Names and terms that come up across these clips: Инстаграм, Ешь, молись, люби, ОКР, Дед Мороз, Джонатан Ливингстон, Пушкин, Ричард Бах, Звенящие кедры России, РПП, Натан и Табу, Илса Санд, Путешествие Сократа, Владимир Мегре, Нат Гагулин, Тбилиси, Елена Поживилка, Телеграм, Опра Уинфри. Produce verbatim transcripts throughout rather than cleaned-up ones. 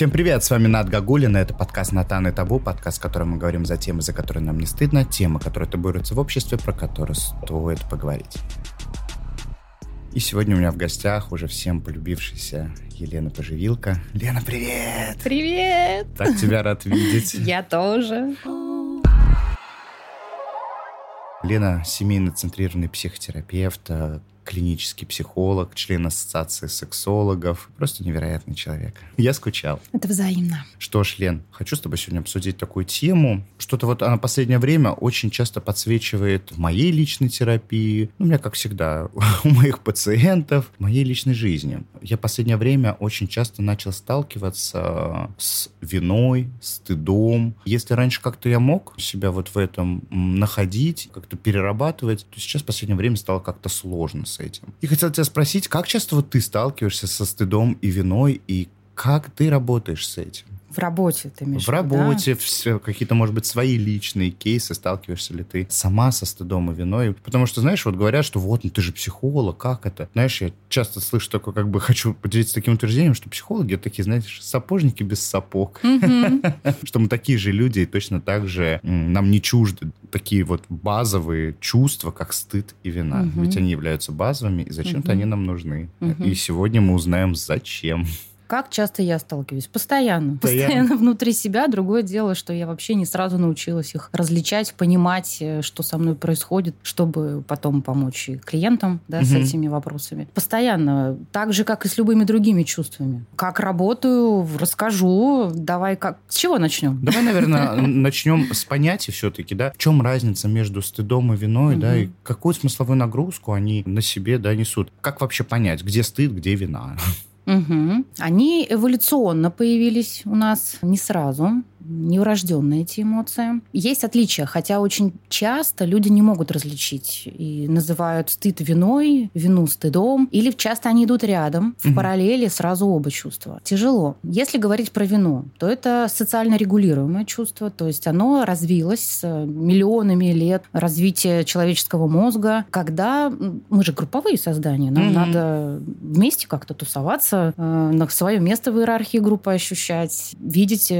Всем привет, с вами Нат Гагулин, это подкаст «Натан и Табу», подкаст, в котором мы говорим за темы, за которые нам не стыдно, темы, которые табуируются в обществе, про которые стоит поговорить. И сегодня у меня в гостях уже всем полюбившаяся Елена Поживилка. Лена, привет! Привет! Так тебя рад видеть. Я тоже. Лена – семейно-центрированный психотерапевт, клинический психолог, член ассоциации сексологов. Просто невероятный человек. Я скучал. Это взаимно. Что ж, Лен, хочу с тобой сегодня обсудить такую тему. Что-то вот она в последнее время очень часто подсвечивает в моей личной терапии, ну, у меня, как всегда, у моих пациентов, в моей личной жизни. Я в последнее время очень часто начал сталкиваться с виной, стыдом. Если раньше как-то я мог себя вот в этом находить, как-то перерабатывать, то сейчас в последнее время стало как-то сложно с этим. И хотел тебя спросить, как часто вот ты сталкиваешься со стыдом и виной, и как ты работаешь с этим? В работе ты, Миша, В работе, да? все, какие-то, может быть, свои личные кейсы, сталкиваешься ли ты сама со стыдом и виной? Потому что, знаешь, вот говорят, что вот, ну ты же психолог, как это? Знаешь, я часто слышу такое, как бы хочу поделиться таким утверждением, что психологи такие, знаешь, сапожники без сапог. Что мы такие же люди, и точно так же нам не чужды такие вот базовые чувства, как стыд и вина. Ведь они являются базовыми, и зачем-то они нам нужны. И сегодня мы узнаем, зачем. Как часто я сталкиваюсь? Постоянно. Постоянно. Постоянно внутри себя. Другое дело, что я вообще не сразу научилась их различать, понимать, что со мной происходит, чтобы потом помочь и клиентам, да, угу. с этими вопросами. Постоянно. Так же, как и с любыми другими чувствами. Как работаю, расскажу. Давай как... С чего начнем? Давай, наверное, начнем с понятий все-таки, да? В чем разница между стыдом и виной, да? И какую смысловую нагрузку они на себе, да, несут? Как вообще понять, где стыд, где вина? Угу. Они эволюционно появились у нас не сразу, неврожденные эти эмоции. Есть отличия, хотя очень часто люди не могут различить и называют стыд виной, вину стыдом, или часто они идут рядом, в угу. параллели сразу оба чувства. Тяжело. Если говорить про вину, то это социально регулируемое чувство, то есть оно развилось с миллионами лет развития человеческого мозга, когда мы же групповые создания, нам угу. надо вместе как-то тусоваться, на свое место в иерархии группы ощущать, видеть,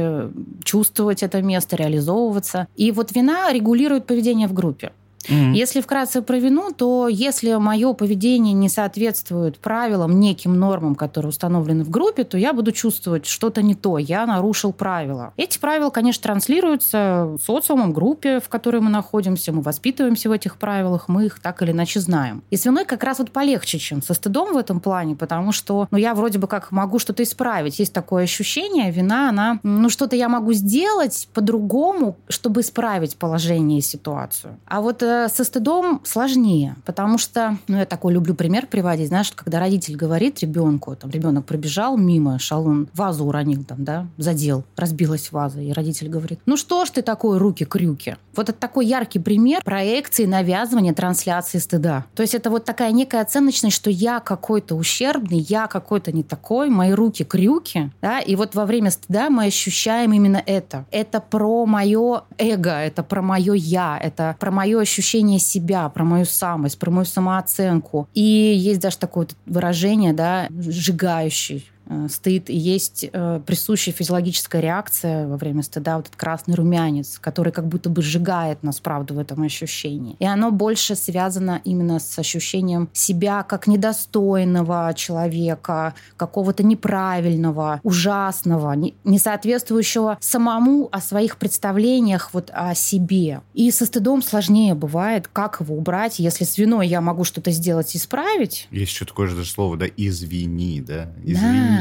чувствовать это место, реализовываться. И вот вина регулирует поведение в группе. Mm-hmm. Если вкратце про вину, то если мое поведение не соответствует правилам, неким нормам, которые установлены в группе, то я буду чувствовать что-то не то, я нарушил правила. Эти правила, конечно, транслируются социумом, группе, в которой мы находимся, мы воспитываемся в этих правилах, мы их так или иначе знаем. И с виной как раз вот полегче, чем со стыдом в этом плане, потому что ну, я вроде бы как могу что-то исправить. Есть такое ощущение, вина, она, ну что-то я могу сделать по-другому, чтобы исправить положение и ситуацию. А вот со стыдом сложнее, потому что, ну, я такой люблю пример приводить, знаешь, когда родитель говорит ребенку, там, ребенок пробежал мимо, шалун, вазу уронил там, да, задел, разбилась ваза, и родитель говорит, ну что ж ты такой, руки-крюки. Вот это такой яркий пример проекции, навязывания, трансляции стыда. То есть это вот такая некая оценочность, что я какой-то ущербный, я какой-то не такой, мои руки-крюки, да, и вот во время стыда мы ощущаем именно это. Это про мое эго, это про мое я, это про мое ощущение ощущение себя, про мою самость, про мою самооценку. И есть даже такое выражение, да, сжигающий стыд. И есть э, присущая физиологическая реакция во время стыда, вот этот красный румянец, который как будто бы сжигает нас, правда, в этом ощущении. И оно больше связано именно с ощущением себя как недостойного человека, какого-то неправильного, ужасного, не, не соответствующего самому о своих представлениях вот о себе. И со стыдом сложнее бывает, как его убрать, если с виной я могу что-то сделать и исправить. Есть еще такое же слово, да, «извини», да? «Извини». Да.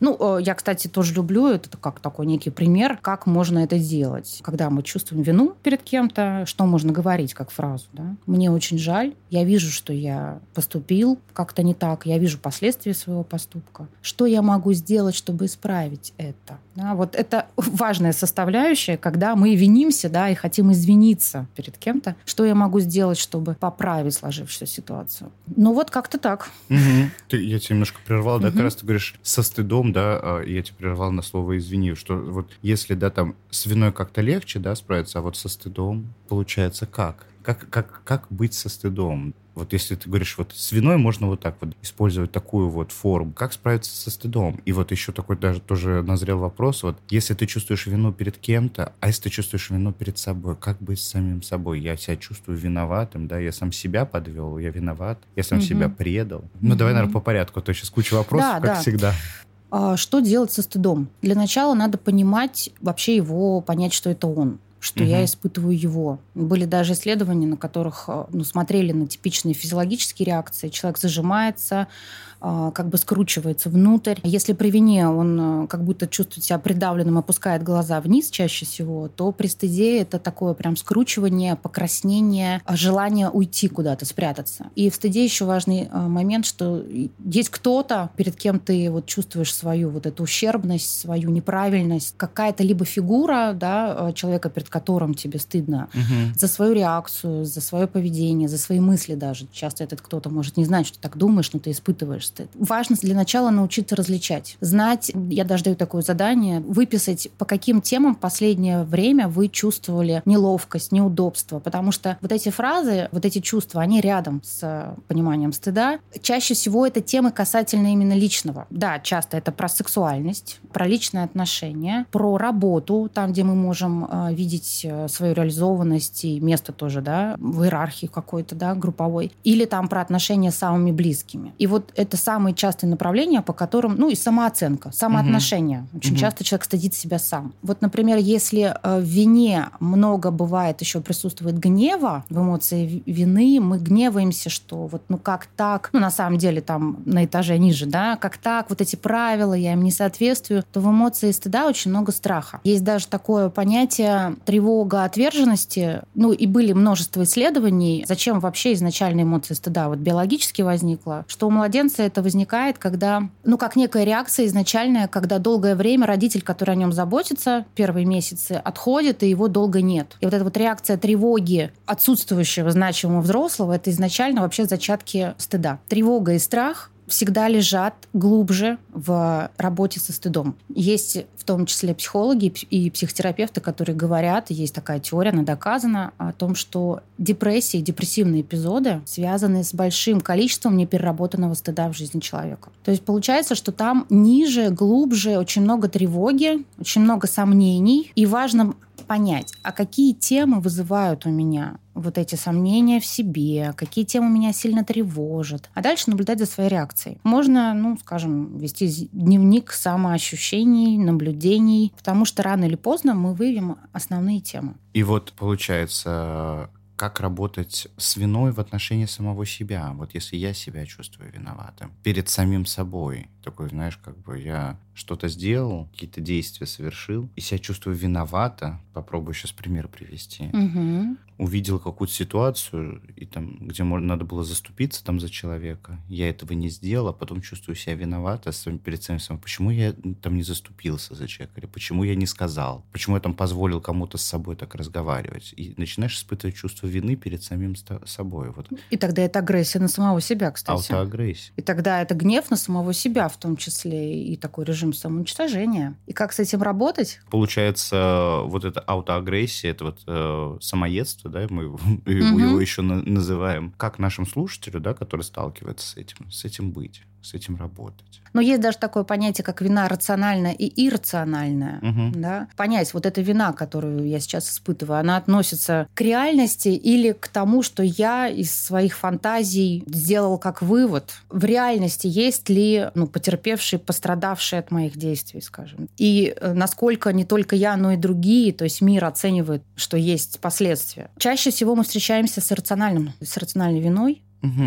Ну, я, кстати, тоже люблю, это как такой некий пример, как можно это делать. Когда мы чувствуем вину перед кем-то, что можно говорить как фразу, да? Мне очень жаль, я вижу, что я поступил как-то не так, я вижу последствия своего поступка. Что я могу сделать, чтобы исправить это? Да, вот это важная составляющая, когда мы винимся, да, и хотим извиниться перед кем-то. Что я могу сделать, чтобы поправить сложившуюся ситуацию? Ну, вот как-то так. Угу. Ты, я тебя немножко прервал, да, угу. как раз ты говоришь, со стыдом, да, я тебя прервал на слово «извини», что вот если, да, там с виной как-то легче, да, справиться, а вот со стыдом получается как? Как, как, как быть со стыдом? Вот если ты говоришь, вот с виной можно вот так вот использовать такую вот форму. Как справиться со стыдом? И вот еще такой даже тоже назрел вопрос. Вот если ты чувствуешь вину перед кем-то, а если ты чувствуешь вину перед собой, как быть с самим собой? Я себя чувствую виноватым, да, я сам себя подвел, я виноват, я сам угу. себя предал. Ну, угу. давай, наверное, по порядку, а то сейчас куча вопросов, да, как да. всегда. Что делать со стыдом? Для начала надо понимать, вообще его понять, что это он, что угу. я испытываю его. Были даже исследования, на которых ну, смотрели на типичные физиологические реакции. Человек зажимается, как бы скручивается внутрь. Если при вине он как будто чувствует себя придавленным, опускает глаза вниз чаще всего, то при стыде это такое прям скручивание, покраснение, желание уйти куда-то, спрятаться. И в стыде еще важный момент, что есть кто-то, перед кем ты вот чувствуешь свою вот эту ущербность, свою неправильность, какая-то либо фигура, да, человека, перед которым тебе стыдно угу. за свою реакцию, за свое поведение, за свои мысли даже. Часто этот кто-то может не знать, что так думаешь, но ты испытываешь стыд. Важно для начала научиться различать. Знать, я даже даю такое задание, выписать, по каким темам в последнее время вы чувствовали неловкость, неудобство. Потому что вот эти фразы, вот эти чувства, они рядом с пониманием стыда. Чаще всего это темы касательно именно личного. Да, часто это про сексуальность, про личные отношения, про работу, там, где мы можем видеть свою реализованность и место тоже, да, в иерархии какой-то, да, групповой. Или там про отношения с самыми близкими. И вот это самые частые направления, по которым, ну и самооценка, самоотношения. Угу. Очень угу. часто человек стыдит себя сам. Вот, например, если в вине много бывает, еще присутствует гнева, в эмоции вины, мы гневаемся, что вот, ну как так, ну на самом деле там на этаже ниже, да, как так, вот эти правила, я им не соответствую, то в эмоции стыда очень много страха. Есть даже такое понятие тревога отверженности, ну и были множество исследований, зачем вообще изначально эмоция стыда вот биологически возникла, что у младенца это возникает, когда, ну как некая реакция изначальная, когда долгое время родитель, который о нем заботится, первые месяцы отходит, и его долго нет. И вот эта вот реакция тревоги отсутствующего значимого взрослого, это изначально вообще зачатки стыда. Тревога и страх всегда лежат глубже в работе со стыдом. Есть в том числе психологи и психотерапевты, которые говорят, есть такая теория, она доказана, о том, что депрессии, депрессивные эпизоды связаны с большим количеством непереработанного стыда в жизни человека. То есть получается, что там ниже, глубже очень много тревоги, очень много сомнений, и важно понять, а какие темы вызывают у меня вот эти сомнения в себе, какие темы меня сильно тревожат. А дальше наблюдать за своей реакцией. Можно, ну, скажем, вести дневник самоощущений, наблюдений, потому что рано или поздно мы выявим основные темы. И вот получается, как работать с виной в отношении самого себя. Вот если я себя чувствую виноватым перед самим собой, такой, знаешь, как бы я что-то сделал, какие-то действия совершил, и себя чувствую виновата, попробую сейчас пример привести. Угу. Увидел какую-то ситуацию, и там, где можно, надо было заступиться там за человека, я этого не сделал, а потом чувствую себя виновата перед самим собой. Почему я там не заступился за человека? Или почему я не сказал? Почему я там позволил кому-то с собой так разговаривать? И начинаешь испытывать чувство вины перед самим собой. Вот. И тогда это агрессия на самого себя, кстати. Аутоагрессия. И тогда это гнев на самого себя в том числе, и такой режим самоуничтожения. И как с этим работать? Получается, вот эта аутоагрессия, это вот э, самоедство, да, мы его, угу. его еще на- называем. Как нашему слушателю, да, который сталкивается с этим, с этим быть, с этим работать. Но есть даже такое понятие, как вина рациональная и иррациональная. Угу. Да? Понять, вот эта вина, которую я сейчас испытываю, она относится к реальности или к тому, что я из своих фантазий сделал как вывод. В реальности есть ли ну, потерпевшие, пострадавшие от моих действий, скажем. И насколько не только я, но и другие, то есть мир оценивает, что есть последствия. Чаще всего мы встречаемся с иррациональным, с иррациональной виной.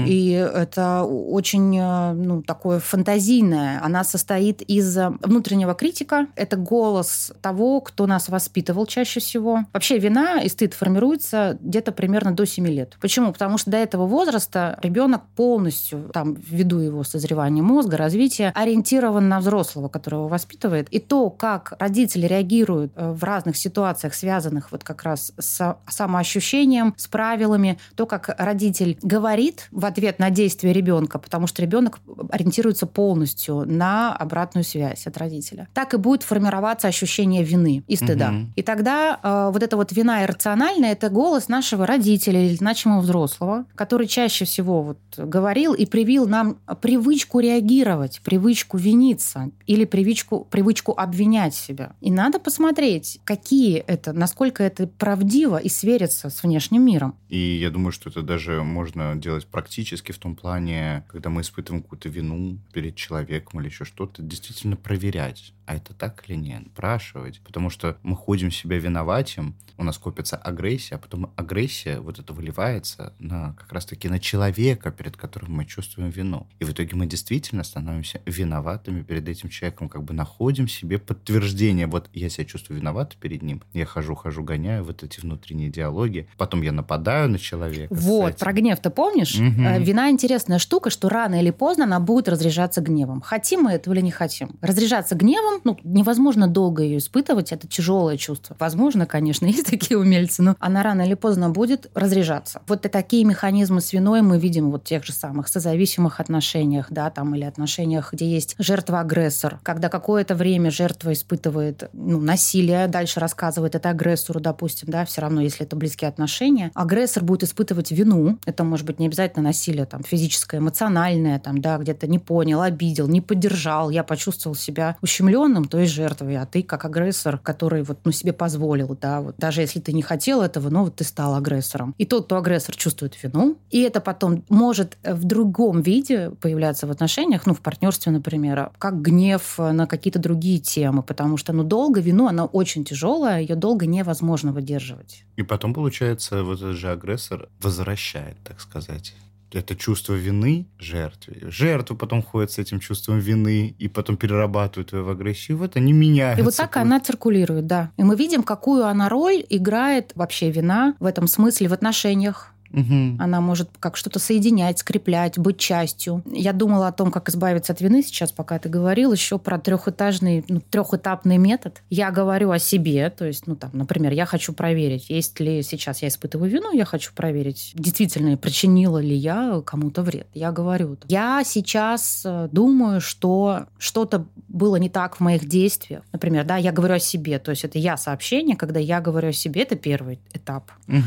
И это очень ну, такое фантазийное. Она состоит из внутреннего критика. Это голос того, кто нас воспитывал чаще всего. Вообще вина и стыд формируются где-то примерно до семи лет. Почему? Потому что до этого возраста ребенок полностью, там, ввиду его созревания мозга, развития, ориентирован на взрослого, которого воспитывает. И то, как родители реагируют в разных ситуациях, связанных вот как раз с самоощущением, с правилами, то, как родитель говорит, в ответ на действие ребенка, потому что ребенок ориентируется полностью на обратную связь от родителя. Так и будет формироваться ощущение вины и стыда. Угу. И тогда э, вот эта вот вина иррациональная – это голос нашего родителя или значимого взрослого, который чаще всего вот говорил и привил нам привычку реагировать, привычку виниться или привычку, привычку обвинять себя. И надо посмотреть, какие это, насколько это правдиво и сверится с внешним миром. И я думаю, что это даже можно делать практически в том плане, когда мы испытываем какую-то вину перед человеком или еще что-то, действительно проверять, а это так или нет, спрашивать. Потому что мы ходим себя виноватым, у нас копится агрессия, а потом агрессия вот это выливается на, как раз-таки на человека, перед которым мы чувствуем вину. И в итоге мы действительно становимся виноватыми перед этим человеком, как бы находим себе подтверждение. Вот я себя чувствую виноват перед ним, я хожу-хожу, гоняю вот эти внутренние диалоги, потом я нападаю на человека. Вот, кстати. Про гнев ты помнишь? Угу. Вина интересная штука, что рано или поздно она будет разряжаться гневом. Хотим мы этого или не хотим. Разряжаться гневом ну, невозможно долго ее испытывать, это тяжелое чувство. Возможно, конечно, есть такие умельцы, но она рано или поздно будет разряжаться. Вот и такие механизмы с виной мы видим вот в тех же самых созависимых отношениях, да, там, или отношениях, где есть жертва-агрессор. Когда какое-то время жертва испытывает ну, насилие, дальше рассказывает это агрессору, допустим, да, все равно, если это близкие отношения. Агрессор будет испытывать вину, это может быть не обязательно насилие, там, физическое, эмоциональное, там, да, где-то не понял, обидел, не поддержал, я почувствовал себя ущемлённым, той жертвой, а ты как агрессор, который вот, ну, себе позволил, да, вот, даже если ты не хотел этого, но вот ты стал агрессором. И тот, кто агрессор, чувствует вину, и это потом может в другом виде появляться в отношениях, ну, в партнерстве, например, как гнев на какие-то другие темы, потому что, ну, долго вину, она очень тяжелая, ее долго невозможно выдерживать. И потом, получается, вот этот же агрессор возвращает, так сказать, это чувство вины жертве. Жертва потом ходит с этим чувством вины и потом перерабатывает ее в агрессию. Вот они меняются. И вот так она циркулирует, да. И мы видим, какую она роль играет вообще вина в этом смысле в отношениях. Угу. Она может как что-то соединять, скреплять, быть частью. Я думала о том, как избавиться от вины сейчас, пока ты говорил, еще про трехэтажный, ну, трехэтапный метод. Я говорю о себе, то есть, ну, там, например, я хочу проверить, есть ли сейчас я испытываю вину, я хочу проверить, действительно, причинила ли я кому-то вред. Я говорю, я сейчас думаю, что что-то было не так в моих действиях. Например, да, я говорю о себе, то есть это я сообщение, когда я говорю о себе, это первый этап. Угу.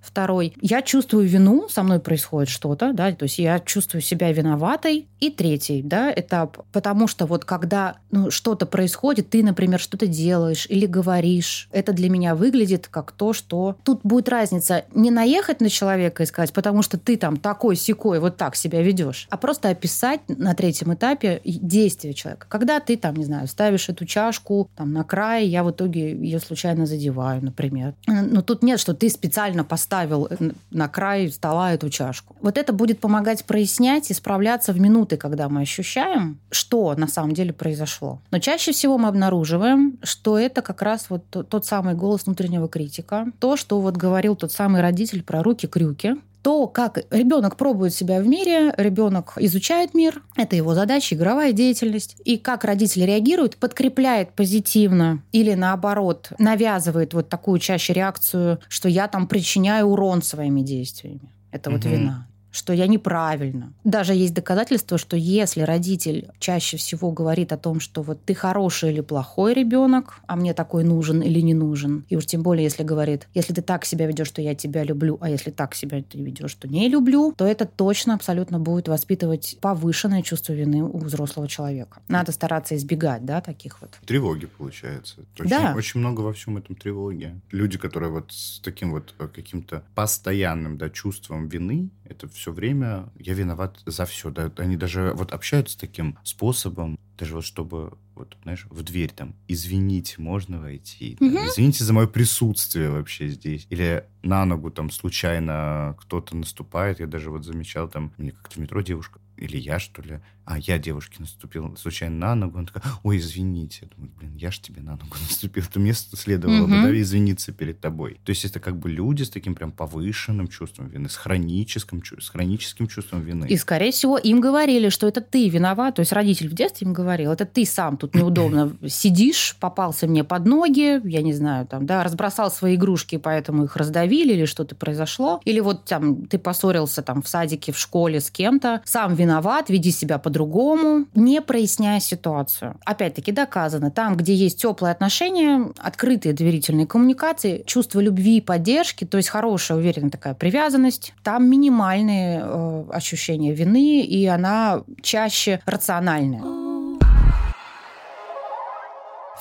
Второй, я чувствую чувствую вину, со мной происходит что-то, да, то есть я чувствую себя виноватой. И третий, да, этап, потому что вот когда ну, что-то происходит, ты, например, что-то делаешь или говоришь, это для меня выглядит как то, что... Тут будет разница не наехать на человека и сказать, потому что ты там такой-сякой вот так себя ведешь, а просто описать на третьем этапе действия человека. Когда ты там, не знаю, ставишь эту чашку там на край, я в итоге ее случайно задеваю, например. Но тут нет, что ты специально поставил на край край стола эту чашку. Вот это будет помогать прояснять и справляться в минуты, когда мы ощущаем, что на самом деле произошло. Но чаще всего мы обнаруживаем, что это как раз вот тот самый голос внутреннего критика, то, что вот говорил тот самый родитель про руки-крюки, то, как ребенок пробует себя в мире, ребенок изучает мир, это его задача, игровая деятельность, и как родители реагируют, подкрепляет позитивно или, наоборот, навязывает вот такую чаще реакцию, что я там причиняю урон своими действиями. Это вот [S2] Угу. [S1] Вина. Что я неправильно. Даже есть доказательства, что если родитель чаще всего говорит о том, что вот ты хороший или плохой ребенок, а мне такой нужен или не нужен, и уж тем более, если говорит, если ты так себя ведешь, то я тебя люблю, а если так себя ты ведешь, то не люблю, то это точно абсолютно будет воспитывать повышенное чувство вины у взрослого человека. Надо стараться избегать, да, таких вот. Тревоги, получается. Очень, да. Очень много во всем этом тревоги. Люди, которые вот с таким вот каким-то постоянным, да, чувством вины, это все время я виноват за все. Да? Они даже вот общаются таким способом, даже вот чтобы... Вот, знаешь, в дверь там, извините, можно войти? Угу. Там, извините за мое присутствие вообще здесь. Или на ногу там случайно кто-то наступает. Я даже вот замечал там, мне как-то в метро девушка или я, что ли, а я девушке наступил случайно на ногу, он такой, ой, извините. Я думаю, блин, я ж тебе на ногу наступил, то мне следовало бы, да, извиниться перед тобой. То есть это как бы люди с таким прям повышенным чувством вины, с хроническим, с хроническим чувством вины. И, скорее всего, им говорили, что это ты виноват, то есть родитель в детстве им говорил, это ты сам тут неудобно сидишь, попался мне под ноги, я не знаю, там, да, разбросал свои игрушки, поэтому их раздавили, или что-то произошло, или вот там ты поссорился там в садике, в школе с кем-то, сам виноват, веди себя по-другому, не проясняя ситуацию. Опять-таки доказано, там, где есть теплые отношения, открытые доверительные коммуникации, чувство любви и поддержки, то есть хорошая, уверенная такая привязанность, там минимальные э, ощущения вины, и она чаще рациональная.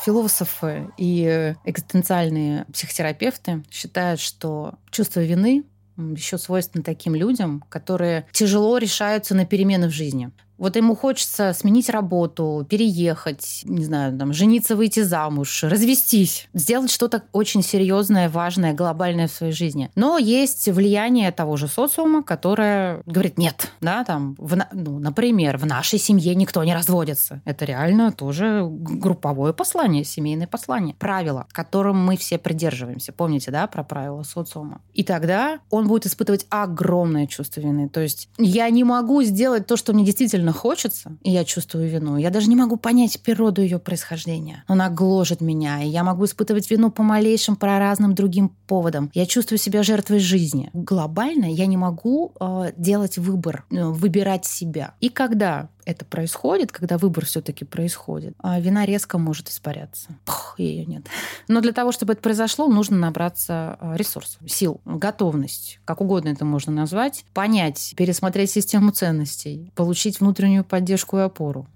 Философы и экзистенциальные психотерапевты считают, что чувство вины еще свойственно таким людям, которые тяжело решаются на перемены в жизни. Вот ему хочется сменить работу, переехать, не знаю, там, жениться, выйти замуж, развестись, сделать что-то очень серьезное, важное, глобальное в своей жизни. Но есть влияние того же социума, которое говорит нет, да, там, в, ну, например, в нашей семье никто не разводится. Это реально тоже групповое послание, семейное послание, правило, которым мы все придерживаемся. Помните, да, про правила социума? И тогда он будет испытывать огромное чувство вины. То есть я не могу сделать то, что мне действительно хочется, и я чувствую вину. Я даже не могу понять природу ее происхождения. Она гложет меня, и я могу испытывать вину по малейшим, по разным другим поводам. Я чувствую себя жертвой жизни. Глобально я не могу э, делать выбор, э, выбирать себя. И когда это происходит, когда выбор все-таки происходит, а вина резко может испаряться. Пух, ее нет. Но для того, чтобы это произошло, нужно набраться ресурсов, сил, готовность, как угодно это можно назвать, понять, пересмотреть систему ценностей, получить внутреннюю поддержку и опору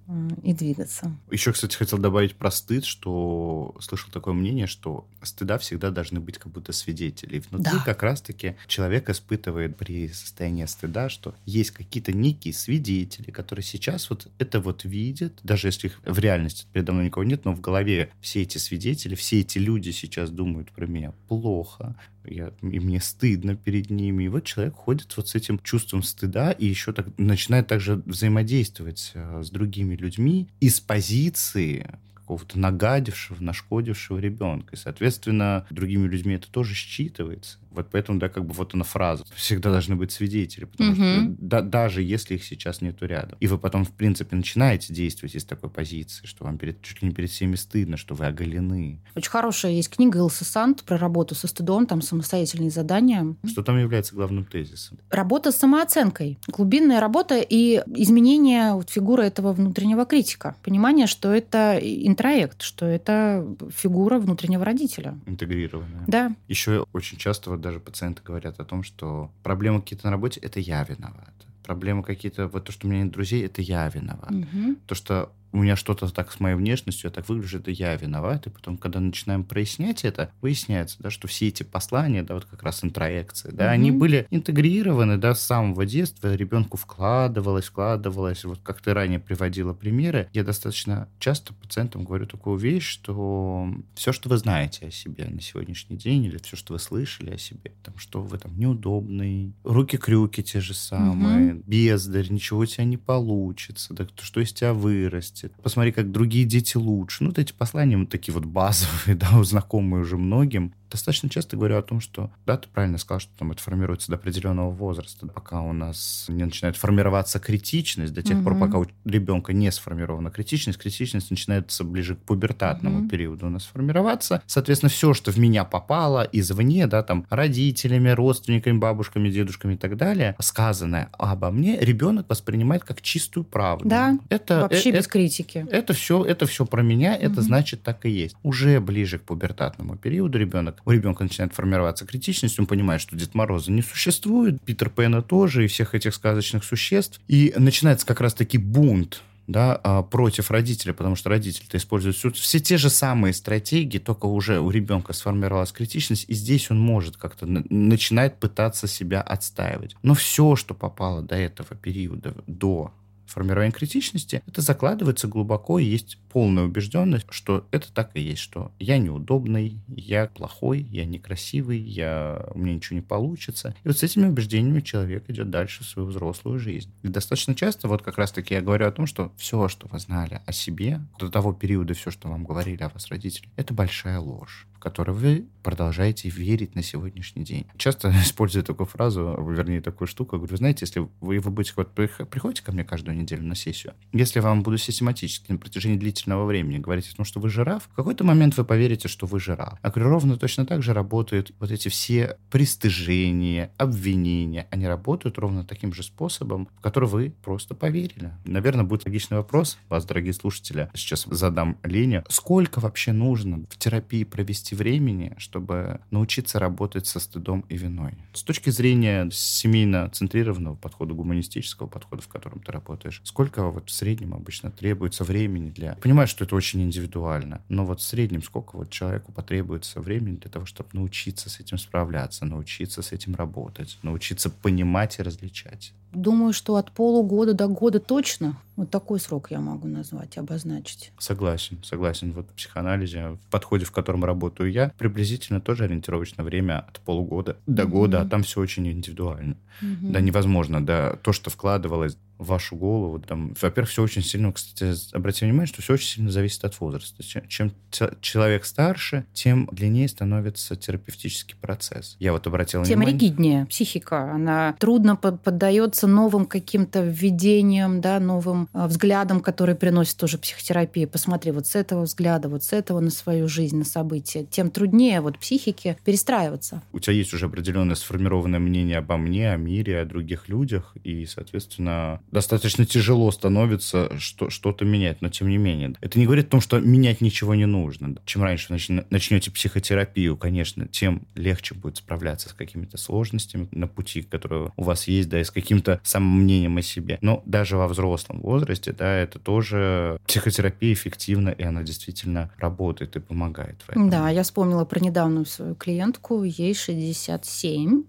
и двигаться. Еще, кстати, хотел добавить про стыд, что слышал такое мнение, что стыда всегда должны быть как будто свидетели. Внутри да. Как раз-таки человек испытывает при состоянии стыда, что есть какие-то некие свидетели, которые сейчас вот это вот видят, даже если их в реальности передо мной никого нет, но в голове все эти свидетели, все эти люди сейчас думают про меня плохо, я, и мне стыдно перед ними. И вот человек ходит вот с этим чувством стыда и еще так начинает также взаимодействовать с другими людьми из позиции какого-то нагадившего, нашкодившего ребенка. И, соответственно, другими людьми это тоже считывается. Вот поэтому, да, как бы вот она фраза. Всегда должны быть свидетели, потому mm-hmm. что да, даже если их сейчас нету рядом. И вы потом, в принципе, начинаете действовать из такой позиции, что вам перед, чуть ли не перед всеми стыдно, что вы оголены. Очень хорошая есть книга Илсы Санд про работу со стыдом, там самостоятельные задания. Что там является главным тезисом? Работа с самооценкой. Глубинная работа и изменение вот фигуры этого внутреннего критика. Понимание, что это интроект, что это фигура внутреннего родителя. Интегрированная. Да. Еще очень часто вот даже пациенты говорят о том, что проблемы какие-то на работе — это я виноват. Проблемы какие-то, вот то, что у меня нет друзей, это я виноват. Угу. То, что у меня что-то так с моей внешностью, я так выгляжу, это я виноват. И потом, когда начинаем прояснять это, выясняется, да, что все эти послания, да, вот как раз интроекции, да, угу. они были интегрированы, да, с самого детства. Ребенку вкладывалось, вкладывалось. Вот как ты ранее приводила примеры, я достаточно часто пациентам говорю такую вещь, что все, что вы знаете о себе на сегодняшний день, или все, что вы слышали о себе, там, что вы там неудобный, руки-крюки те же самые, угу. бездарь, ничего у тебя не получится, да, что из тебя вырастет. Посмотри, как другие дети лучше. Ну, вот эти послания вот такие вот базовые, да, знакомые уже многим. Достаточно часто говорю о том, что, да, ты правильно сказал, что там это формируется до определенного возраста, пока у нас не начинает формироваться критичность, до тех mm-hmm. пор, пока у ребенка не сформирована критичность, критичность начинается ближе к пубертатному mm-hmm. периоду у нас формироваться. Соответственно, все, что в меня попало извне, да, там, родителями, родственниками, бабушками, дедушками и так далее, сказанное обо мне, ребенок воспринимает как чистую правду. Да, это, вообще э- без критики. Это все, это все про меня, это mm-hmm. значит так и есть. Уже ближе к пубертатному периоду ребенок, у ребенка начинает формироваться критичность, он понимает, что Дед Мороза не существует, Питер Пэна тоже и всех этих сказочных существ. И начинается как раз-таки бунт. Да, против родителя, потому что родители-то используют все, все те же самые стратегии, только уже у ребенка сформировалась критичность, и здесь он может как-то на, начинает пытаться себя отстаивать. Но все, что попало до этого периода, до формирования критичности, это закладывается глубоко, и есть полная убежденность, что это так и есть, что я неудобный, я плохой, я некрасивый, я... у меня ничего не получится. И вот с этими убеждениями человек идет дальше в свою взрослую жизнь. И достаточно часто, вот как раз-таки я говорю о том, что все, что вы знали о себе, до того периода все, что вам говорили о вас родители, это большая ложь, в которую вы продолжаете верить на сегодняшний день. Часто использую такую фразу, вернее, такую штуку, я говорю, вы знаете, если вы, вы будете, вот, приходите ко мне каждую неделю на сессию, если вам буду систематически на протяжении длительного времени говорить о том, что вы жираф, в какой-то момент вы поверите, что вы жираф. А ровно точно так же работают вот эти все пристыжения, обвинения, они работают ровно таким же способом, в который вы просто поверили. Наверное, будет логичный вопрос, вас, дорогие слушатели, сейчас задам Лене, сколько вообще нужно в терапии провести времени, чтобы научиться работать со стыдом и виной? С точки зрения семейно-центрированного подхода, гуманистического подхода, в котором ты работаешь, сколько вот в среднем обычно требуется времени для... Понимаю, что это очень индивидуально, но вот в среднем сколько вот человеку потребуется времени для того, чтобы научиться с этим справляться, научиться с этим работать, научиться понимать и различать? Думаю, что от полугода до года точно. Вот такой срок я могу назвать, обозначить. Согласен, согласен. Вот в психоанализе, в подходе, в котором работаю я, приблизительно тоже ориентировочно время от полугода до года, mm-hmm. а там все очень индивидуально. Mm-hmm. Да, невозможно, да, то, что вкладывалось в вашу голову, там, во-первых, все очень сильно, кстати, обратите внимание, что все очень сильно зависит от возраста. Чем человек старше, тем длиннее становится терапевтический процесс. Я вот обратила тем внимание... Тем ригиднее психика. Она трудно поддается новым каким-то введениям, да, новым взглядам, которые приносит тоже психотерапия. Посмотри вот с этого взгляда, вот с этого на свою жизнь, на события. Тем труднее вот психике перестраиваться. У тебя есть уже определенное сформированное мнение обо мне, о мире, о других людях, и, соответственно, достаточно тяжело становится что- что-то менять, но тем не менее. Это не говорит о том, что менять ничего не нужно. Чем раньше вы начн- начнете психотерапию, конечно, тем легче будет справляться с какими-то сложностями на пути, которые у вас есть, да, и с каким-то самомнением о себе. Но даже во взрослом возрасте, да, это тоже психотерапия эффективна, и она действительно работает и помогает в этом. Да, я вспомнила про недавнюю свою клиентку, ей шестьдесят семь,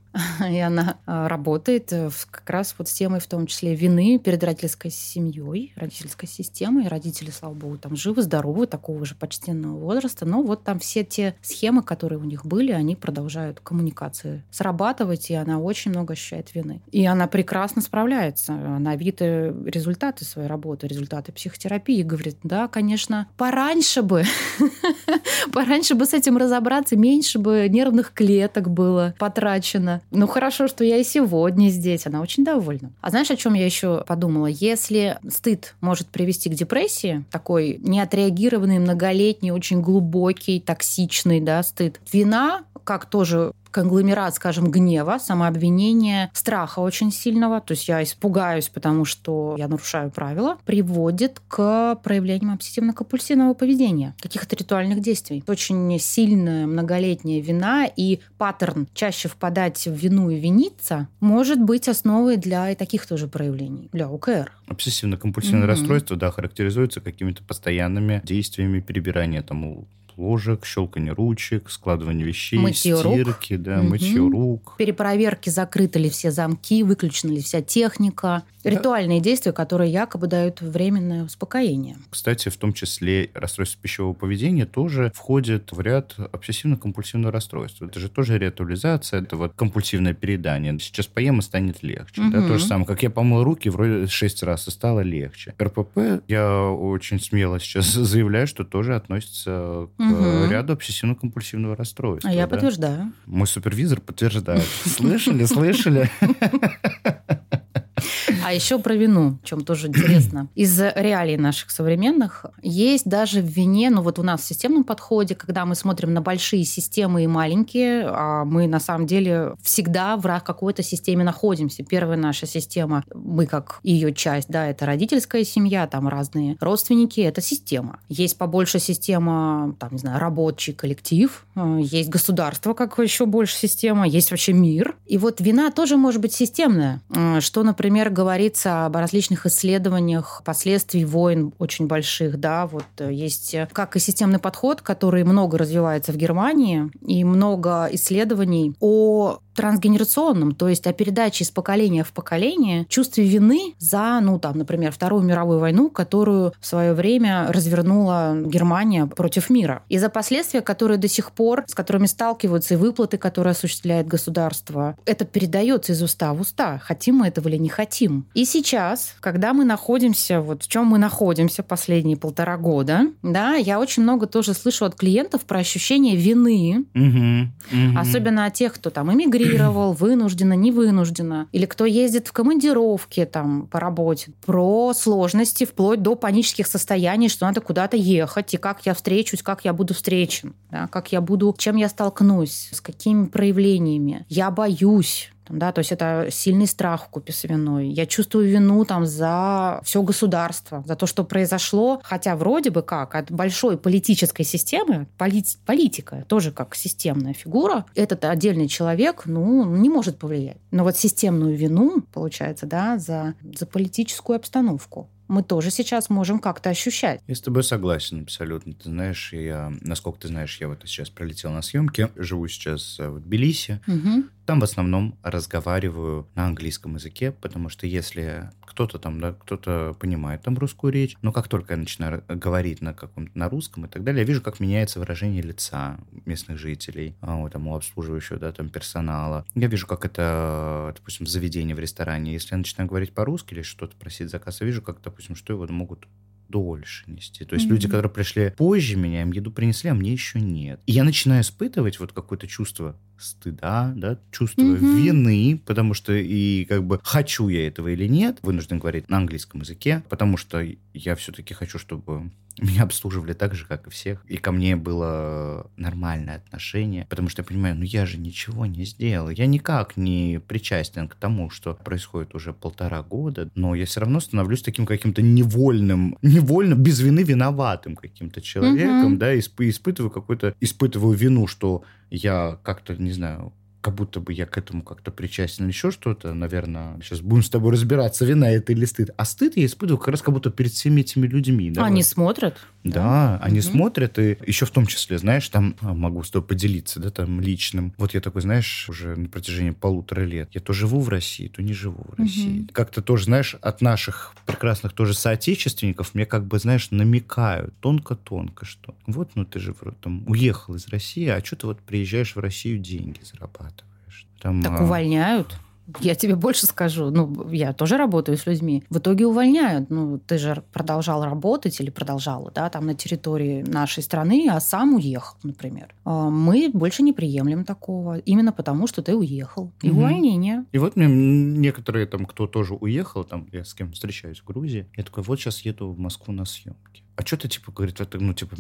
и она работает как раз вот с темой, в том числе, вины перед родительской семьей, родительской системой. Родители, слава богу, там живы, здоровы, такого же почтенного возраста. Но вот там все те схемы, которые у них были, они продолжают коммуникации срабатывать, и она очень много ощущает вины. И она прекрасно справляется. Она видит результаты своей работы, результаты психотерапии, и говорит, да, конечно, пораньше бы, пораньше бы с этим разобраться, меньше бы нервных клеток было потрачено. Ну, хорошо, что я и сегодня здесь. Она очень довольна. А знаешь, о чем я еще подумала? Если стыд может привести к депрессии, такой неотреагированный, многолетний, очень глубокий, токсичный, да, стыд, вина, как тоже конгломерат, скажем, гнева, самообвинения, страха очень сильного, то есть я испугаюсь, потому что я нарушаю правила, приводит к проявлениям обсессивно-компульсивного поведения, каких-то ритуальных действий. Очень сильная многолетняя вина и паттерн чаще впадать в вину и виниться может быть основой для таких тоже проявлений, для ОКР. Обсессивно-компульсивное mm-hmm. расстройство, да, характеризуется какими-то постоянными действиями перебирания тому ложек, щелканье ручек, складывание вещей, мытье стирки, рук. Да, угу. мытье рук. Перепроверки, закрыты ли все замки, выключена ли вся техника. Да. Ритуальные действия, которые якобы дают временное успокоение. Кстати, в том числе расстройство пищевого поведения тоже входит в ряд обсессивно-компульсивного расстройства. Это же тоже ритуализация, это вот компульсивное переедание. Сейчас поем, и станет легче. Угу. Да, то же самое, как я помыл руки, вроде шесть раз, и стало легче. РПП, я очень смело сейчас заявляю, что тоже относится к Угу. ряду обсессивно-компульсивного расстройства. А я да? подтверждаю. Мой супервизор подтверждает. Слышали, слышали? А еще про вину, в чем тоже интересно. Из реалий наших современных есть даже в вине, ну вот у нас в системном подходе, когда мы смотрим на большие системы и маленькие, а мы на самом деле всегда в какой-то системе находимся. Первая наша система, мы как ее часть, да, это родительская семья, там разные родственники, это система. Есть побольше система, там, не знаю, рабочий коллектив, есть государство, как еще больше система, есть вообще мир. И вот вина тоже может быть системная, что, например, говорится об различных исследованиях последствий войн очень больших, да, вот есть как и системный подход, который много развивается в Германии, и много исследований о трансгенерационном, то есть о передаче из поколения в поколение чувстве вины за, ну, там, например, Вторую мировую войну, которую в свое время развернула Германия против мира. И за последствия, которые до сих пор, с которыми сталкиваются, и выплаты, которые осуществляет государство, это передается из уста в уста, хотим мы этого или не хотим. И сейчас, когда мы находимся, вот в чем мы находимся последние полтора года, да, я очень много тоже слышу от клиентов про ощущение вины, mm-hmm. Mm-hmm. особенно от тех, кто там эмигрирует, вынужденно, не вынужденно, или кто ездит в командировки там, по работе, про сложности вплоть до панических состояний, что надо куда-то ехать, и как я встречусь, как я буду встречен, да, как я буду, чем я столкнусь, с какими проявлениями. Я боюсь. Да, то есть это сильный страх в купе с виной. Я чувствую вину там, за все государство, за то, что произошло, хотя вроде бы как от большой политической системы, полит, политика тоже как системная фигура, этот отдельный человек ну, не может повлиять. Но вот системную вину, получается, да, за, за политическую обстановку мы тоже сейчас можем как-то ощущать. Я с тобой согласен абсолютно. Ты знаешь, я, насколько ты знаешь, я вот сейчас прилетел на съемки, живу сейчас в Тбилиси. Угу. Там в основном разговариваю на английском языке, потому что если кто-то там, да, кто-то понимает там русскую речь, но как только я начинаю говорить на каком-то на русском и так далее, я вижу, как меняется выражение лица местных жителей, вот, там, у обслуживающего, да, там, персонала. Я вижу, как это, допустим, заведение в ресторане. Если я начинаю говорить по-русски или что-то просить заказ, я вижу, как, допустим, что его могут дольше нести. То есть mm-hmm. люди, которые пришли позже меня, им еду принесли, а мне еще нет. И я начинаю испытывать вот какое-то чувство стыда, да, чувство mm-hmm. вины, потому что и как бы хочу я этого или нет, вынужден говорить на английском языке, потому что я все-таки хочу, чтобы меня обслуживали так же, как и всех, и ко мне было нормальное отношение, потому что я понимаю, ну я же ничего не сделал, я никак не причастен к тому, что происходит уже полтора года, но я все равно становлюсь таким каким-то невольным, невольно, без вины виноватым каким-то человеком, mm-hmm. да, исп- испытываю какую-то, испытываю вину, что я как-то, не знаю, как будто бы я к этому как-то причастен или еще что-то, наверное, сейчас будем с тобой разбираться, вина это или стыд. А стыд я испытываю как раз как будто перед всеми этими людьми. Да, они вот. смотрят. Да, да. они угу. смотрят, и еще в том числе, знаешь, там, могу с тобой поделиться, да, там, личным. Вот я такой, знаешь, уже на протяжении полутора лет, я то живу в России, то не живу в России. Угу. Как-то тоже, знаешь, от наших прекрасных тоже соотечественников мне как бы, знаешь, намекают тонко-тонко, что вот, ну, ты же там уехал из России, а что ты вот приезжаешь в Россию деньги зарабатывать? Там, так увольняют. Я тебе больше скажу. Ну, я тоже работаю с людьми. В итоге увольняют. Ну, ты же продолжал работать или продолжала, да, там на территории нашей страны, а сам уехал, например. Мы больше не приемлем такого. Именно потому, что ты уехал. И угу. увольнение. И вот мне некоторые там, кто тоже уехал, там, я с кем встречаюсь в Грузии, я такой, вот сейчас еду в Москву на съемки. А что ты, типа, говорит, а ты, ну, типа,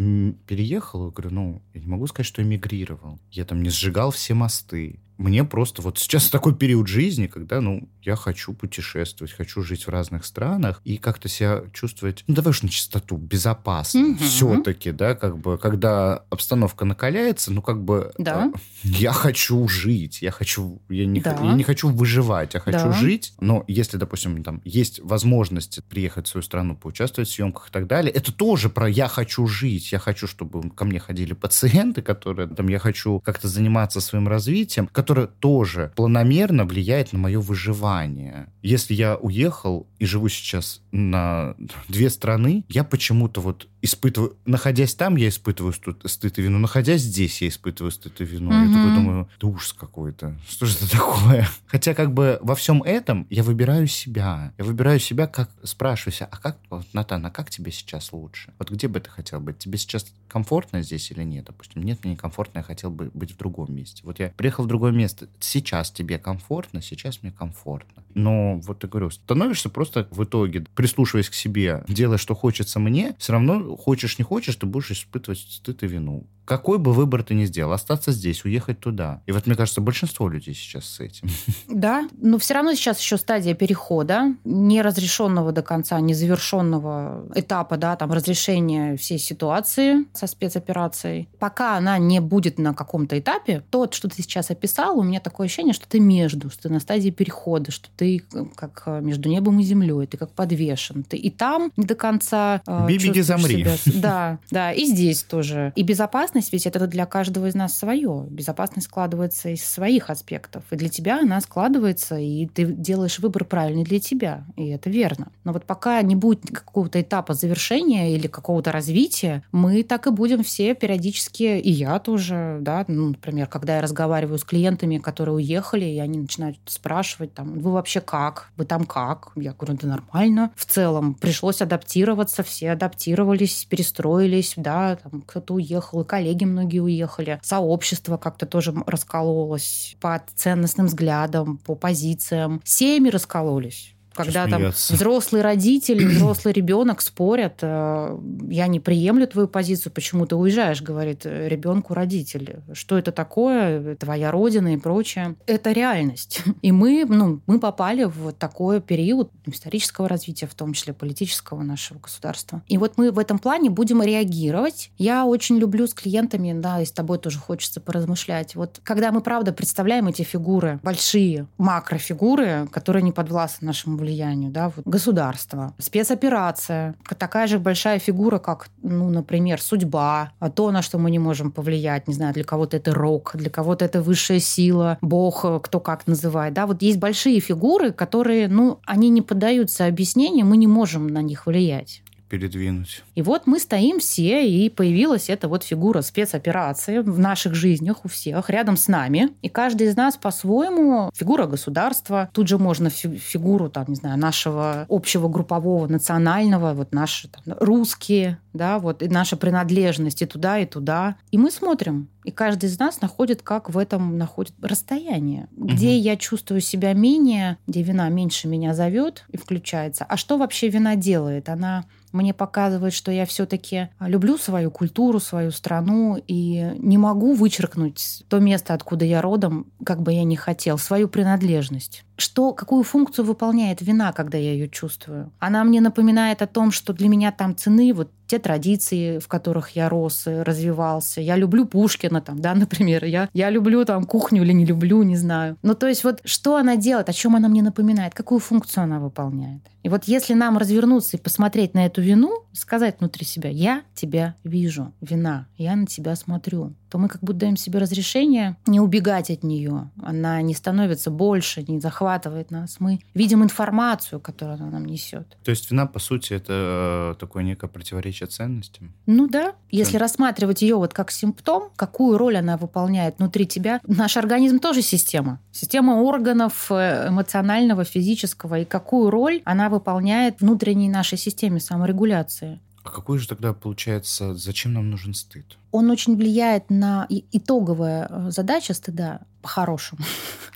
переехал? Я говорю, ну, я не могу сказать, что эмигрировал. Я там не сжигал все мосты. Мне просто вот сейчас такой период жизни, когда, ну, я хочу путешествовать, хочу жить в разных странах и как-то себя чувствовать, ну, давай уж на чистоту, безопасно. Угу. Все-таки, да, как бы, когда обстановка накаляется, ну, как бы, да. э, я хочу жить, я хочу, я не, да. х, я не хочу выживать, я хочу да. жить. Но если, допустим, там есть возможность приехать в свою страну, поучаствовать в съемках и так далее, это тоже про «я хочу жить», я хочу, чтобы ко мне ходили пациенты, которые, там, я хочу как-то заниматься своим развитием, которое тоже планомерно влияет на мое выживание. Если я уехал и живу сейчас на две страны, я почему-то вот испытываю... Находясь там, я испытываю стыд и вину, находясь здесь, я испытываю стыд и вину. Mm-hmm. Я такой думаю, да ужас какой-то, что же это такое? Хотя как бы во всем этом я выбираю себя. Я выбираю себя, как спрашиваю себя, а как, вот, Натан, а как тебе сейчас лучше? Вот где бы ты хотел быть? Тебе сейчас комфортно здесь или нет? Допустим, нет, мне некомфортно, я хотел бы быть в другом месте. Вот я приехал в другое место. Сейчас тебе комфортно, сейчас мне комфортно. Но вот я говорю, становишься просто в итоге, прислушиваясь к себе, делая, что хочется мне, все равно хочешь, не хочешь, ты будешь испытывать стыд и вину. Какой бы выбор ты ни сделал, остаться здесь, уехать туда. И вот, мне кажется, большинство людей сейчас с этим. Да, но все равно сейчас еще стадия перехода, неразрешенного до конца, незавершенного этапа, да, там, разрешения всей ситуации со спецоперацией. Пока она не будет на каком-то этапе, то, что ты сейчас описал, у меня такое ощущение, что ты между, что ты на стадии перехода, что ты как между небом и землей, ты как подвешен. Ты и там не до конца э, чувствуешь себя. Да, да, и здесь тоже. И безопасность безопасность, ведь это для каждого из нас свое. Безопасность складывается из своих аспектов. И для тебя она складывается, и ты делаешь выбор правильный для тебя. И это верно. Но вот пока не будет какого-то этапа завершения или какого-то развития, мы так и будем все периодически, и я тоже, да, ну, например, когда я разговариваю с клиентами, которые уехали, и они начинают спрашивать, там, вы вообще как? Вы там как? Я говорю, да нормально. В целом пришлось адаптироваться, все адаптировались, перестроились, да, там, кто-то уехал, коллеги многие уехали, сообщество как-то тоже раскололось по ценностным взглядам, по позициям, семьи раскололись. Когда там взрослый родитель, взрослый ребенок спорят, я не приемлю твою позицию, почему ты уезжаешь, говорит ребенку родитель. Что это такое, твоя родина и прочее. Это реальность. И мы, ну, мы попали в вот такой период исторического развития, в том числе политического нашего государства. И вот мы в этом плане будем реагировать. Я очень люблю с клиентами, да, и с тобой тоже хочется поразмышлять. Вот когда мы, правда, представляем эти фигуры, большие макрофигуры, которые не подвластны нашему влиянию, да, вот государство, спецоперация, такая же большая фигура, как, ну, например, судьба, то, на что мы не можем повлиять, не знаю, для кого-то это рок, для кого-то это высшая сила, бог, кто как называет, да, вот есть большие фигуры, которые, ну, они не поддаются объяснению, мы не можем на них влиять. Передвинуть. И вот мы стоим все, и появилась эта вот фигура спецоперации в наших жизнях у всех, рядом с нами. И каждый из нас по-своему фигура государства. Тут же можно фигуру, там, не знаю, нашего общего группового, национального, вот наши там, русские, да, вот, и наша принадлежность и туда, и туда. И мы смотрим. И каждый из нас находит, как в этом находит расстояние. Где угу. я чувствую себя менее, где вина меньше меня зовет и включается. А что вообще вина делает? Она мне показывает, что я все-таки люблю свою культуру, свою страну и не могу вычеркнуть то место, откуда я родом, как бы я ни хотел, свою принадлежность. Что, какую функцию выполняет вина, когда я ее чувствую? Она мне напоминает о том, что для меня там цены, вот те традиции, в которых я рос, развивался. Я люблю Пушкина, там, да, например. Я, я люблю там кухню или не люблю, не знаю. Ну, то есть вот что она делает, о чем она мне напоминает, какую функцию она выполняет. И вот если нам развернуться и посмотреть на эту вину, сказать внутри себя, я тебя вижу, вина, я на тебя смотрю, то мы как будто даем себе разрешение не убегать от нее. Она не становится больше, не захватывает нас. Мы видим информацию, которую она нам несет. То есть вина, по сути, это такое некое противоречие ценностям? Ну да. Если рассматривать ее вот как симптом, какую роль она выполняет внутри тебя. Наш организм тоже система. Система органов эмоционального, физического. И какую роль она выполняет внутренней нашей системе саморегуляции. А какой же тогда, получается, зачем нам нужен стыд? Он очень влияет на итоговая задача стыда, по-хорошему,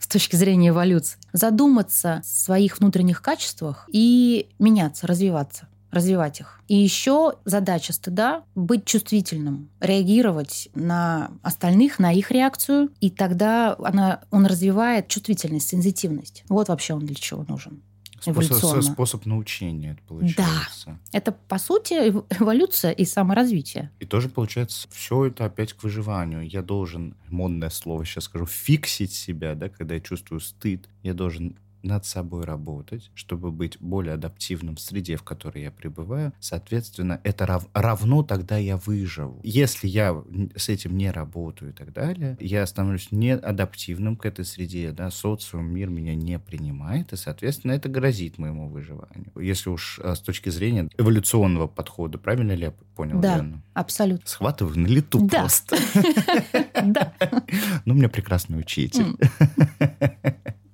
с точки зрения эволюции. Задуматься о своих внутренних качествах и меняться, развиваться, развивать их. И еще задача стыда — быть чувствительным, реагировать на остальных, на их реакцию, и тогда она, он развивает чувствительность, сензитивность. Вот вообще он для чего нужен. Способ, способ научения, это получается. Да. Это, по сути, эволюция и саморазвитие. И тоже, получается, все это опять к выживанию. Я должен, модное слово сейчас скажу, фиксить себя, да, когда я чувствую стыд. Я должен над собой работать, чтобы быть более адаптивным в среде, в которой я пребываю. Соответственно, это рав- равно тогда я выживу. Если я с этим не работаю и так далее, я становлюсь неадаптивным к этой среде, да, социум, мир меня не принимает, и, соответственно, это грозит моему выживанию. Если уж с точки зрения эволюционного подхода, правильно ли я понял, да, Лена? Абсолютно. Схватываю на лету да. просто. Да. Ну, у меня прекрасный учитель.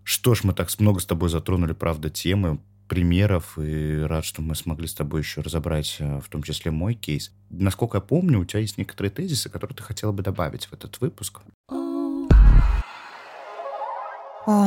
Что ж, мы так много с тобой затронули, правда, темы, примеров, и рад, что мы смогли с тобой еще разобрать, в том числе, мой кейс. Насколько я помню, у тебя есть некоторые тезисы, которые ты хотела бы добавить в этот выпуск. А,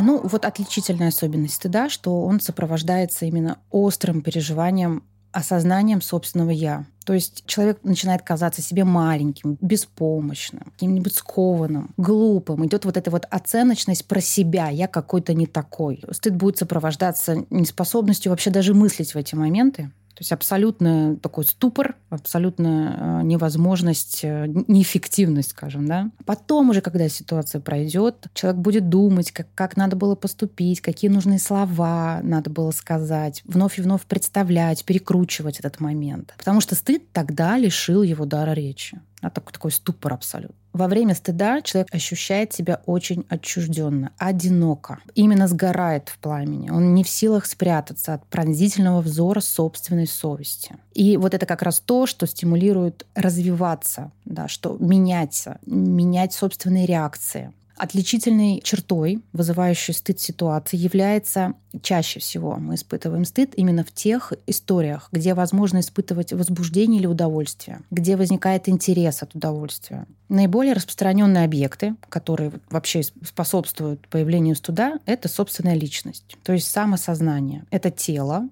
ну, вот отличительная особенность стыда, что он сопровождается именно острым переживанием, осознанием собственного «я». То есть человек начинает казаться себе маленьким, беспомощным, каким-нибудь скованным, глупым. Идет вот эта вот оценочность про себя. Я какой-то не такой. Стыд будет сопровождаться неспособностью вообще даже мыслить в эти моменты. То есть абсолютно такой ступор, абсолютная невозможность, неэффективность, скажем, да. Потом уже, когда ситуация пройдет, человек будет думать, как, как надо было поступить, какие нужные слова надо было сказать, вновь и вновь представлять, перекручивать этот момент. Потому что стыд тогда лишил его дара речи. А такой, такой ступор абсолютно. Во время стыда человек ощущает себя очень отчужденно, одиноко. Именно сгорает в пламени. Он не в силах спрятаться от пронзительного взора собственной совести. И вот это как раз то, что стимулирует развиваться, да, что меняться, менять собственные реакции. Отличительной чертой, вызывающей стыд ситуации, является чаще всего мы испытываем стыд именно в тех историях, где возможно испытывать возбуждение или удовольствие, где возникает интерес от удовольствия. Наиболее распространенные объекты, которые вообще способствуют появлению стыда, это собственная личность, то есть самосознание. Это тело,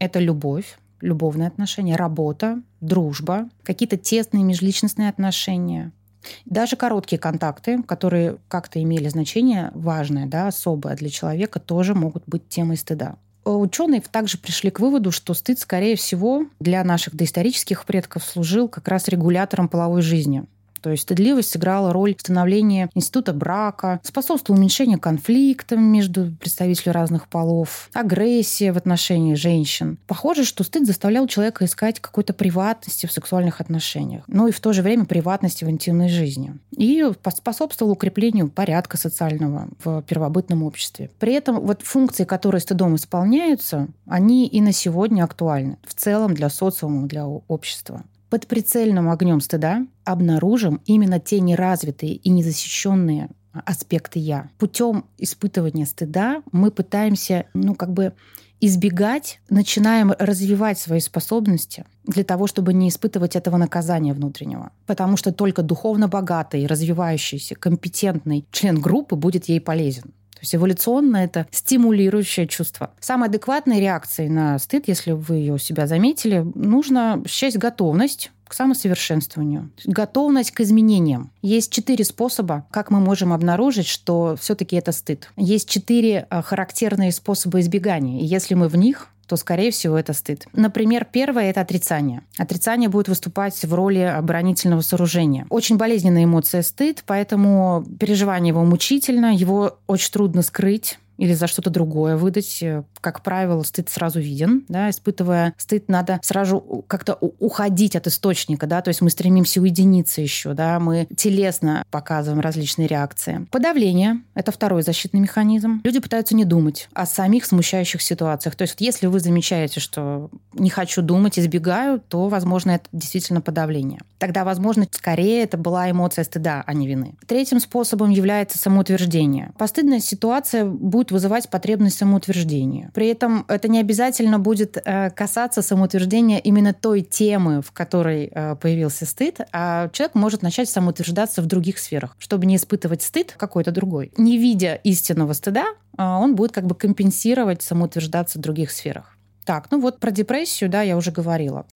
это любовь, любовные отношения, работа, дружба, какие-то тесные межличностные отношения. Даже короткие контакты, которые как-то имели значение важное, да, особое для человека, тоже могут быть темой стыда. Ученые также пришли к выводу, что стыд, скорее всего, для наших доисторических предков служил как раз регулятором половой жизни. То есть стыдливость сыграла роль в становлении института брака, способствовала уменьшению конфликтов между представителями разных полов, агрессии в отношении женщин. Похоже, что стыд заставлял человека искать какой-то приватности в сексуальных отношениях, но и в то же время приватности в интимной жизни. И способствовал укреплению порядка социального в первобытном обществе. При этом вот функции, которые стыдом исполняются, они и на сегодня актуальны в целом для социума, для общества. Под прицельным огнем стыда обнаружим именно те неразвитые и незащищенные аспекты «я». Путем испытывания стыда мы пытаемся, ну, как бы избегать, начинаем развивать свои способности для того, чтобы не испытывать этого наказания внутреннего. Потому что только духовно богатый, развивающийся, компетентный член группы будет ей полезен. То есть эволюционно это стимулирующее чувство. Самой адекватной реакцией на стыд, если вы ее у себя заметили, нужно счесть готовность к самосовершенствованию, готовность к изменениям. Есть четыре способа, как мы можем обнаружить, что все-таки это стыд. Есть четыре характерные способа избегания. И если мы в них, то, скорее всего, это стыд. Например, первое — это отрицание. Отрицание будет выступать в роли оборонительного сооружения. Очень болезненная эмоция — стыд, поэтому переживание его мучительно, его очень трудно скрыть или за что-то другое выдать. Как правило, стыд сразу виден. Да? Испытывая стыд, надо сразу как-то уходить от источника. Да? То есть мы стремимся уединиться еще. Да? Мы телесно показываем различные реакции. Подавление – это второй защитный механизм. Люди пытаются не думать о самих смущающих ситуациях. То есть если вы замечаете, что не хочу думать, избегаю, то, возможно, это действительно подавление. Тогда, возможно, скорее это была эмоция стыда, а не вины. Третьим способом является самоутверждение. Постыдная ситуация будет вызывать потребность самоутверждения. При этом это не обязательно будет касаться самоутверждения именно той темы, в которой появился стыд, а человек может начать самоутверждаться в других сферах, чтобы не испытывать стыд какой-то другой. Не видя истинного стыда, он будет как бы компенсировать самоутверждаться в других сферах. Так, ну вот про депрессию, да, я уже говорила.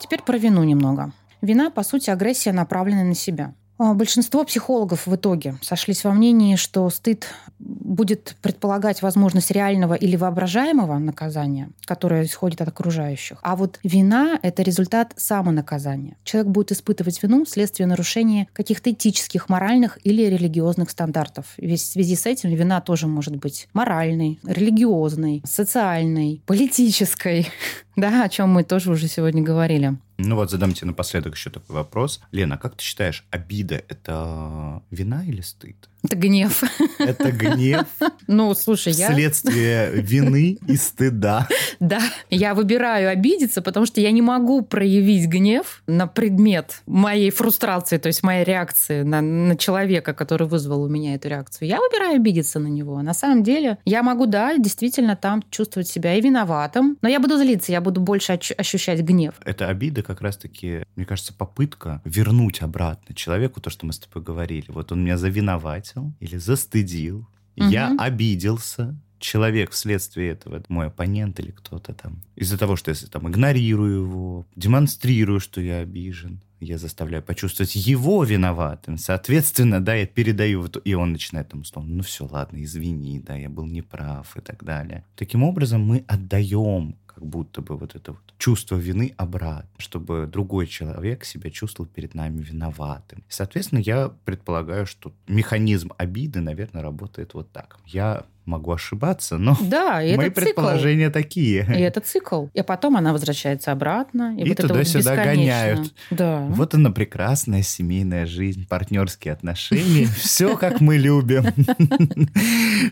Теперь про вину немного. Вина, по сути, агрессия, направленная на себя. Большинство психологов в итоге сошлись во мнении, что стыд будет предполагать возможность реального или воображаемого наказания, которое исходит от окружающих. А вот вина — это результат самонаказания. Человек будет испытывать вину вследствие нарушения каких-то этических, моральных или религиозных стандартов. В связи с этим вина тоже может быть моральной, религиозной, социальной, политической. Да, о чем мы тоже уже сегодня говорили. Ну вот, задам тебе напоследок еще такой вопрос. Лена, как ты считаешь, обида – это вина или стыд? Это гнев. Это гнев? Ну, слушай, я... Вследствие вины и стыда. Да, я выбираю обидеться, потому что я не могу проявить гнев на предмет моей фрустрации, то есть моей реакции на, на человека, который вызвал у меня эту реакцию. Я выбираю обидеться на него. На самом деле я могу, да, действительно там чувствовать себя и виноватым, но я буду злиться, я буду больше ощущать гнев. Это обида как раз-таки, мне кажется, попытка вернуть обратно человеку то, что мы с тобой говорили. Вот он меня завиновать или застыдил, угу. Я обиделся, человек вследствие этого, мой оппонент или кто-то там, из-за того, что я там игнорирую его, демонстрирую, что я обижен, я заставляю почувствовать его виноватым, соответственно, да, я передаю, и он начинает там условно, ну все, ладно, извини, да, я был неправ и так далее. Таким образом мы отдаем как будто бы вот это вот чувство вины обратно, чтобы другой человек себя чувствовал перед нами виноватым. Соответственно, я предполагаю, что механизм обиды, наверное, работает вот так. Я Могу ошибаться, но да, и мои предположения цикл. такие. И это цикл. И потом она возвращается обратно. И, и вот туда-сюда вот гоняют. Да. Вот она, прекрасная семейная жизнь, партнерские отношения. Все, как мы любим.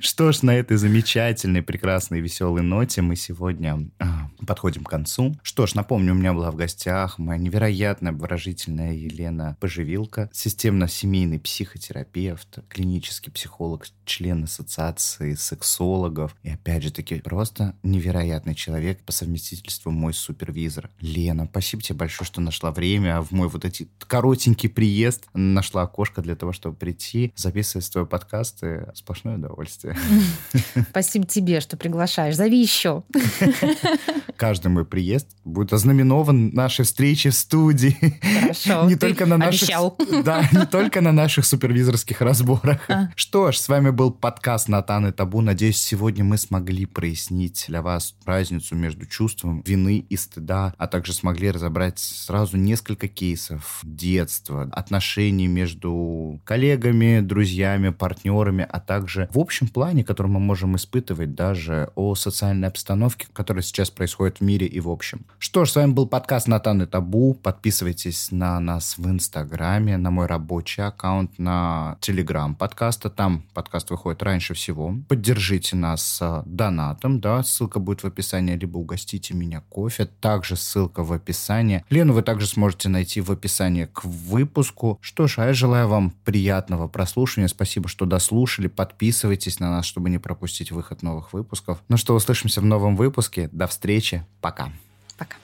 Что ж, на этой замечательной, прекрасной, веселой ноте мы сегодня подходим к концу. Что ж, напомню, у меня была в гостях моя невероятно обворожительная Елена Поживилка, системно-семейный психотерапевт, клинический психолог, член ассоциации сексологов. И опять же таки, просто невероятный человек, по совместительству мой супервизор. Лена, спасибо тебе большое, что нашла время, в мой вот эти коротенький приезд нашла окошко для того, чтобы прийти, записывать твои подкасты. Сплошное удовольствие. Спасибо тебе, что приглашаешь. Зови еще. Каждый мой приезд будет ознаменован нашей встречей в студии. Хорошо, не только на наших, обещал. Да, не только на наших супервизорских разборах. А. Что ж, с вами был подкаст «Натан и Табу». Надеюсь, сегодня мы смогли прояснить для вас разницу между чувством вины и стыда, а также смогли разобрать сразу несколько кейсов детства, отношений между коллегами, друзьями, партнерами, а также в общем плане, который мы можем испытывать даже о социальной обстановке, которая сейчас происходит в мире и в общем. Что ж, с вами был подкаст «Натан и Табу». Подписывайтесь на нас в Инстаграме, на мой рабочий аккаунт, на Телеграм подкаста. Там подкаст выходит раньше всего. Поддержите нас донатом, да, ссылка будет в описании, либо угостите меня кофе, также ссылка в описании. Лену вы также сможете найти в описании к выпуску. Что ж, а я желаю вам приятного прослушивания, спасибо, что дослушали, подписывайтесь на нас, чтобы не пропустить выход новых выпусков. Ну что, услышимся в новом выпуске, до встречи, пока. Пока.